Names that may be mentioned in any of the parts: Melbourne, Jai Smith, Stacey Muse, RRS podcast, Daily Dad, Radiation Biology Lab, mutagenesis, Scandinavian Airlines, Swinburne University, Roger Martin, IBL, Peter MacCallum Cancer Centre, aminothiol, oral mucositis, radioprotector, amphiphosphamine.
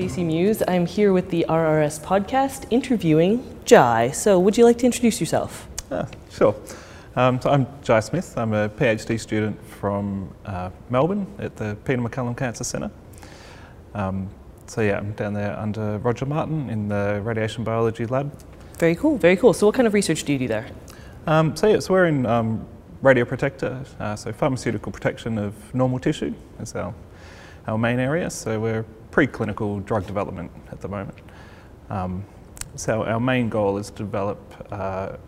Stacey Muse. I'm here with the RRS podcast interviewing Jai. So would you like to introduce yourself? Sure. So I'm Jai Smith. I'm a PhD student from Melbourne at the Peter MacCallum Cancer Centre. So yeah, I'm down there under Roger Martin in the Radiation Biology Lab. Very cool, very cool. So what kind of research do you do there? So we're in radioprotector, so pharmaceutical protection of normal tissue is our main area. So we're preclinical drug development at the moment. So our main goal is to develop a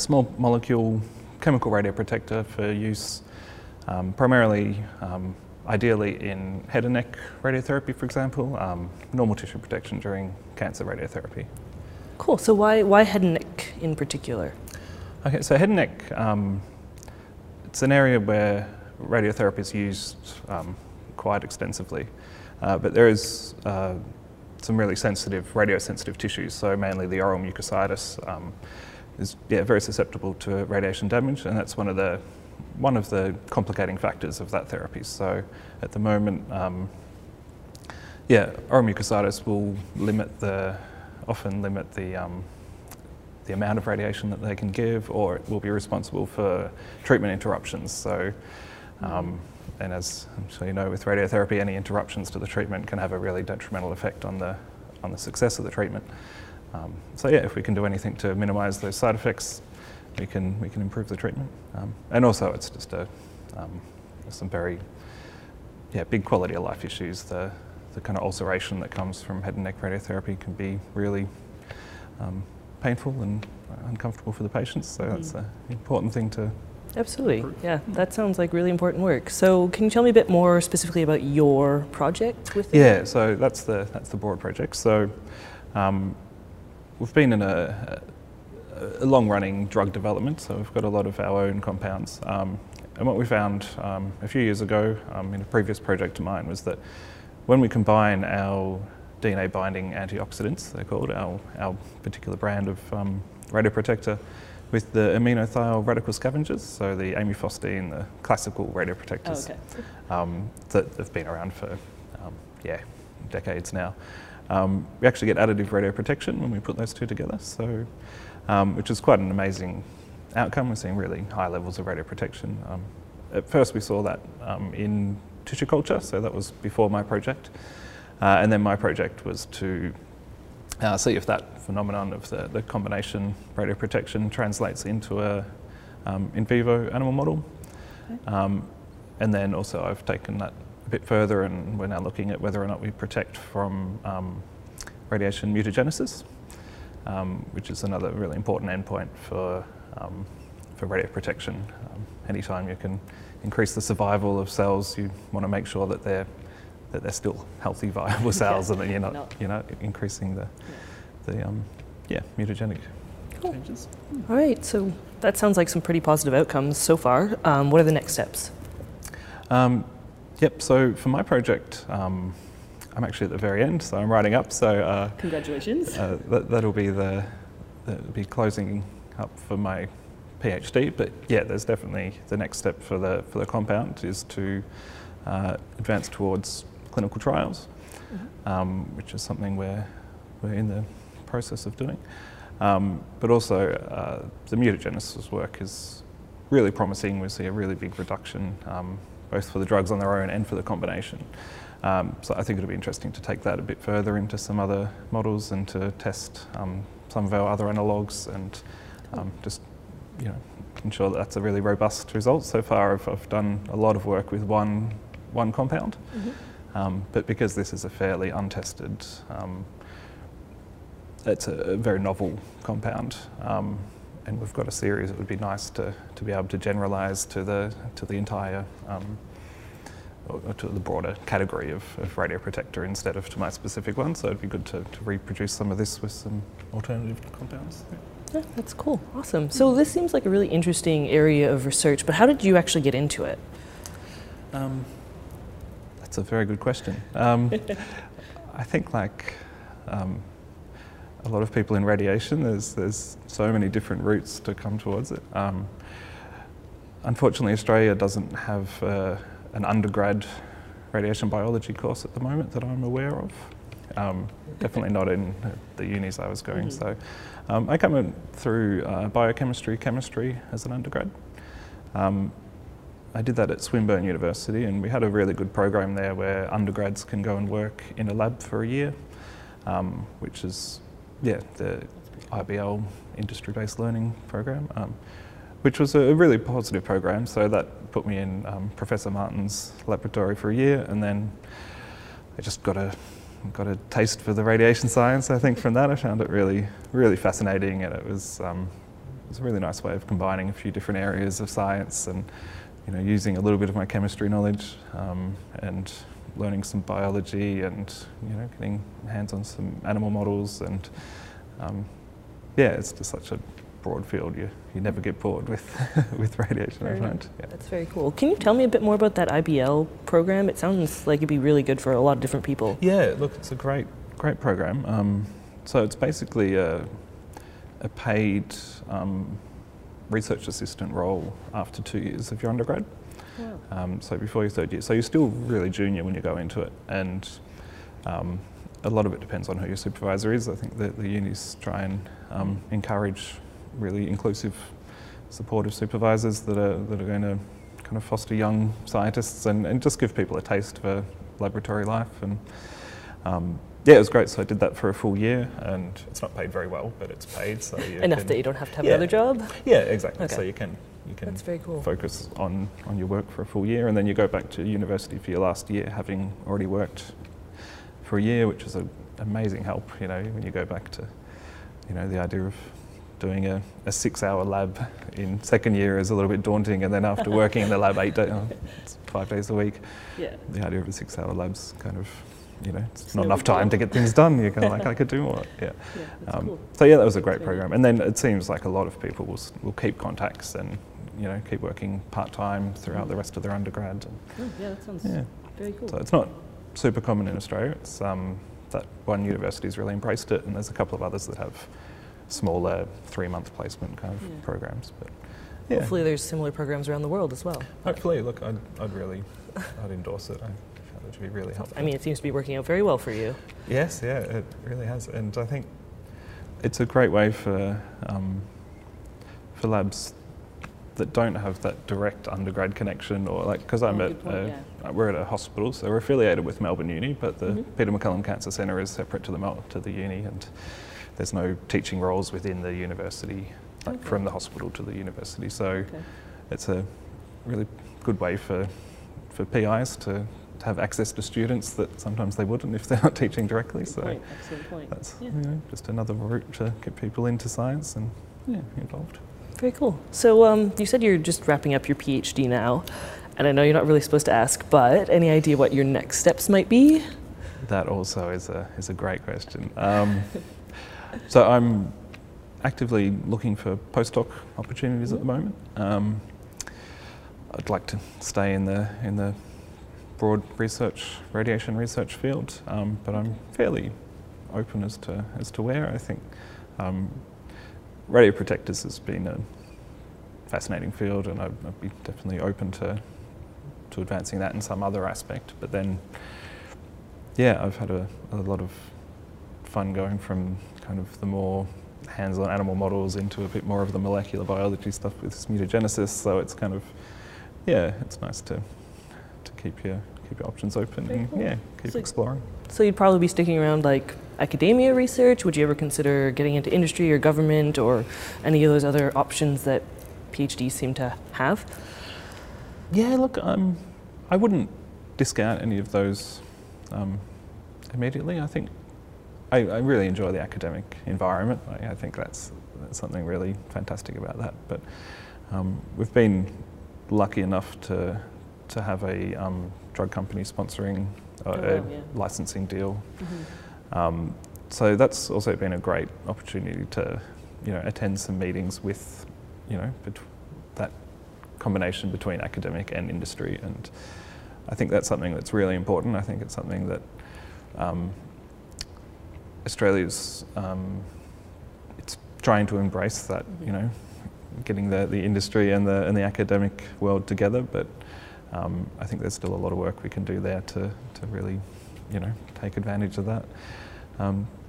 small molecule chemical radioprotector for use primarily, ideally in head and neck radiotherapy, for example, normal tissue protection during cancer radiotherapy. Cool, so why head and neck in particular? Okay, so head and neck, it's an area where radiotherapy is used quite extensively, but there is some really sensitive, radiosensitive tissues, so mainly the oral mucositis is very susceptible to radiation damage, and that's one of the complicating factors of that therapy. So at the moment, oral mucositis will often limit the amount of radiation that they can give, or it will be responsible for treatment interruptions. So, and as I'm sure you know, with radiotherapy, any interruptions to the treatment can have a really detrimental effect on the success of the treatment. So yeah, if we can do anything to minimise those side effects, we can improve the treatment. And also, it's just some very big quality of life issues. The kind of ulceration that comes from head and neck radiotherapy can be really painful and uncomfortable for the patients, so that's an important thing to Absolutely, improve. Yeah, that sounds like really important work. So can you tell me a bit more specifically about your project with it? Yeah, so that's the broad project. So we've been in a long-running drug development, so we've got a lot of our own compounds. And what we found a few years ago in a previous project of mine was that when we combine our DNA binding antioxidants, they're called, our particular brand of radioprotector, with the aminothiol radical scavengers, so the amphiphosphamine, the classical radioprotectors, that have been around for decades now. We actually get additive radioprotection when we put those two together, so which is quite an amazing outcome. We're seeing really high levels of radioprotection. At first, we saw that in tissue culture, so that was before my project. And then my project was to see if that phenomenon of the combination radioprotection translates into a in vivo animal model. Okay. And then also I've taken that a bit further, and we're now looking at whether or not we protect from radiation mutagenesis, which is another really important endpoint for radioprotection. Anytime you can increase the survival of cells, you want to make sure that they're still healthy, viable cells, and that you're not increasing the mutagenic changes. All right, so that sounds like some pretty positive outcomes so far. What are the next steps? So for my project, I'm actually at the very end, so I'm writing up. So congratulations. That'll be that'll be closing up for my PhD, but yeah, there's definitely the next step for the compound is to advance towards clinical trials, which is something we're in the process of doing. But also the mutagenesis work is really promising. We see a really big reduction both for the drugs on their own and for the combination. So I think it'll be interesting to take that a bit further into some other models and to test some of our other analogues and just ensure that that's a really robust result. So far, I've done a lot of work with one compound, but because this is a fairly untested, it's a very novel compound, and we've got a series. It would be nice to be able to generalise to the entire or to the broader category of radioprotector instead of to my specific one. So it'd be good to reproduce some of this with some alternative compounds. Yeah. Yeah, that's cool. Awesome. So this seems like a really interesting area of research, but how did you actually get into it? That's a very good question. I think like a lot of people in radiation, there's so many different routes to come towards it. Unfortunately, Australia doesn't have an undergrad radiation biology course at the moment that I'm aware of. Definitely not in the unis I was going. Mm-hmm. So I came through biochemistry as an undergrad. I did that at Swinburne University, and we had a really good program there where undergrads can go and work in a lab for a year, which is, yeah, the IBL industry-based learning program, which was a really positive program. So that put me in Professor Martin's laboratory for a year, and then I just got a taste for the radiation science. I think from that I found it really, really fascinating, and it was a really nice way of combining a few different areas of science and, you know, using a little bit of my chemistry knowledge and learning some biology and, you know, getting hands on some animal models and yeah, it's just such a broad field. You never get bored with with radiation, I find. Yeah. That's very cool. Can you tell me a bit more about that IBL program? It sounds like it'd be really good for a lot of different people. Yeah, look, it's a great program. So it's basically a paid research assistant role after 2 years of your undergrad. Wow. So before your third year. So you're still really junior when you go into it, and a lot of it depends on who your supervisor is. I think that the unis try and encourage really inclusive, supportive supervisors that are going to kind of foster young scientists and just give people a taste for laboratory life. And yeah, it was great. So I did that for a full year, and it's not paid very well, but it's paid. So you enough that you don't have to have another job. Yeah, exactly. Okay. So you can that's very cool. Focus on your work for a full year, and then you go back to university for your last year, having already worked for a year, which is an amazing help. You know, when you go back to, you know, the idea of doing a 6-hour lab in second year is a little bit daunting, and then after working in the lab 5 days a week, yeah, the idea of a 6-hour lab's kind of, you know, it's not enough time to get things done. You're kind of like, I could do more. Yeah. Yeah, cool. So yeah, that was a great program. And then it seems like a lot of people will keep contacts and, you know, keep working part-time throughout the rest of their undergrad. Yeah, that sounds very cool. So it's not super common in Australia. It's that one university's really embraced it, and there's a couple of others that have smaller 3-month placement kind of programs. But yeah. Hopefully there's similar programs around the world as well. Hopefully. Look, I'd endorse it. Which would be really helpful. I mean, it seems to be working out very well for you. Yes, yeah, it really has, and I think it's a great way for labs that don't have that direct undergrad connection, or like, because we're at a hospital, so we're affiliated with Melbourne Uni, but the Peter MacCallum Cancer Centre is separate to the uni, and there's no teaching roles within the university, like from the hospital to the university. So it's a really good way for PIs to have access to students that sometimes they wouldn't if they're not teaching directly. That's you know, just another route to get people into science and involved. Very cool. So you said you're just wrapping up your PhD now, and I know you're not really supposed to ask, but any idea what your next steps might be? That also is a great question. So I'm actively looking for postdoc opportunities at the moment. I'd like to stay in the broad radiation research field, but I'm fairly open as to where. I think radioprotectors has been a fascinating field, and I'd be definitely open to advancing that in some other aspect. But then, yeah, I've had a lot of fun going from kind of the more hands-on animal models into a bit more of the molecular biology stuff with mutagenesis. So it's kind of, yeah, it's nice to keep your options open and keep exploring. So you'd probably be sticking around like academia research. Would you ever consider getting into industry or government or any of those other options that PhDs seem to have? Yeah, look, I wouldn't discount any of those immediately. I think I really enjoy the academic environment. I think that's something really fantastic about that. But we've been lucky enough to have a drug company sponsoring a licensing deal. Mm-hmm. So that's also been a great opportunity to, you know, attend some meetings with, you know, that combination between academic and industry. And I think that's something that's really important. I think it's something that Australia's it's trying to embrace, that, you know, getting the industry and the academic world together. But I think there's still a lot of work we can do there to really you know, take advantage of that.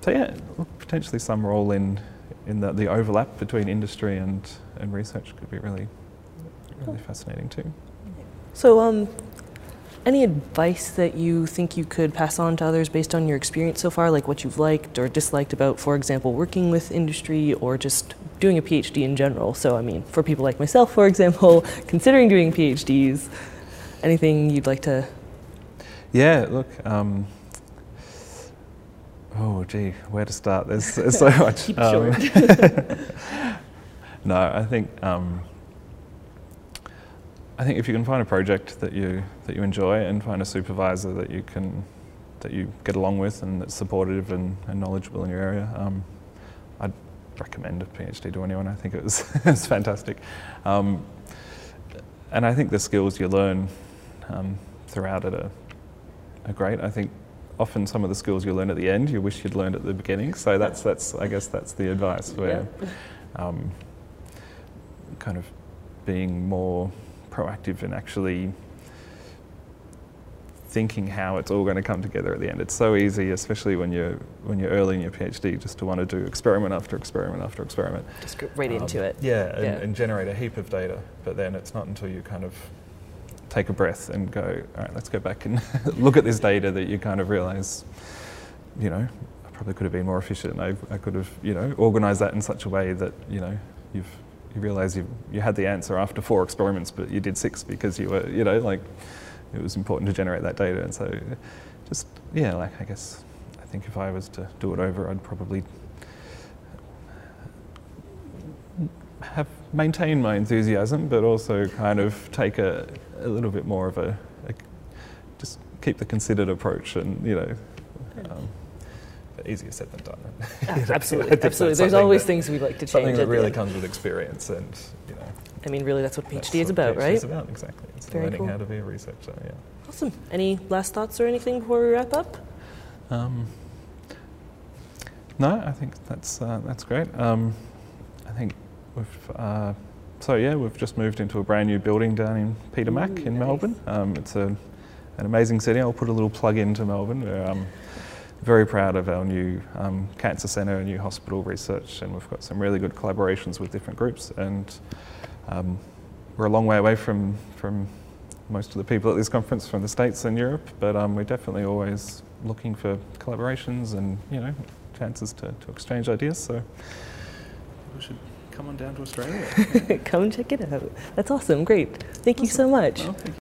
So yeah, potentially some role in the overlap between industry and research could be really fascinating too. So any advice that you think you could pass on to others based on your experience so far, like what you've liked or disliked about, for example, working with industry or just doing a PhD in general? So, I mean, for people like myself, for example, considering doing PhDs, anything you'd like to? Yeah, look, oh gee, where to start? There's so much. Keep short. No, I think if you can find a project that you enjoy and find a supervisor that you get along with and that's supportive and knowledgeable in your area, I'd recommend a PhD to anyone. I think it was it's fantastic, and I think the skills you learn throughout it are great. I think often some of the skills you learn at the end you wish you'd learned at the beginning. So that's I guess that's the advice, where kind of being more proactive and actually thinking how it's all going to come together at the end. It's so easy, especially when you're early in your PhD, just to want to do experiment after experiment after experiment. Just get right into it. Yeah, and generate a heap of data. But then it's not until you kind of take a breath and go, all right, let's go back and look at this data, that you kind of realise, you know, I probably could have been more efficient. I could have, you know, organised that in such a way that, you know, you realise you had the answer after 4 experiments, but you did 6 because you were, you know, like, it was important to generate that data. And so just, yeah, like, I guess, I think if I was to do it over, I'd probably have maintained my enthusiasm, but also kind of take a little bit more of a just keep the considered approach, and, you know, easier said than done. Absolutely, absolutely. There's always things we'd like to change. Something that really comes with experience, and, you know. I mean, really, that's what PhD is about, right? It's about, exactly. It's learning how to be a researcher. Yeah. Awesome. Any last thoughts or anything before we wrap up? No, I think that's great. I think we've we've just moved into a brand new building down in Peter Mac in Melbourne. It's an amazing city. I'll put a little plug into Melbourne. Where, very proud of our new cancer centre and new hospital research, and we've got some really good collaborations with different groups, and we're a long way away from most of the people at this conference from the States and Europe, but we're definitely always looking for collaborations and, you know, chances to exchange ideas, so we should come on down to Australia. Come and check it out. That's awesome, great. Thank you so much. Well, thank you.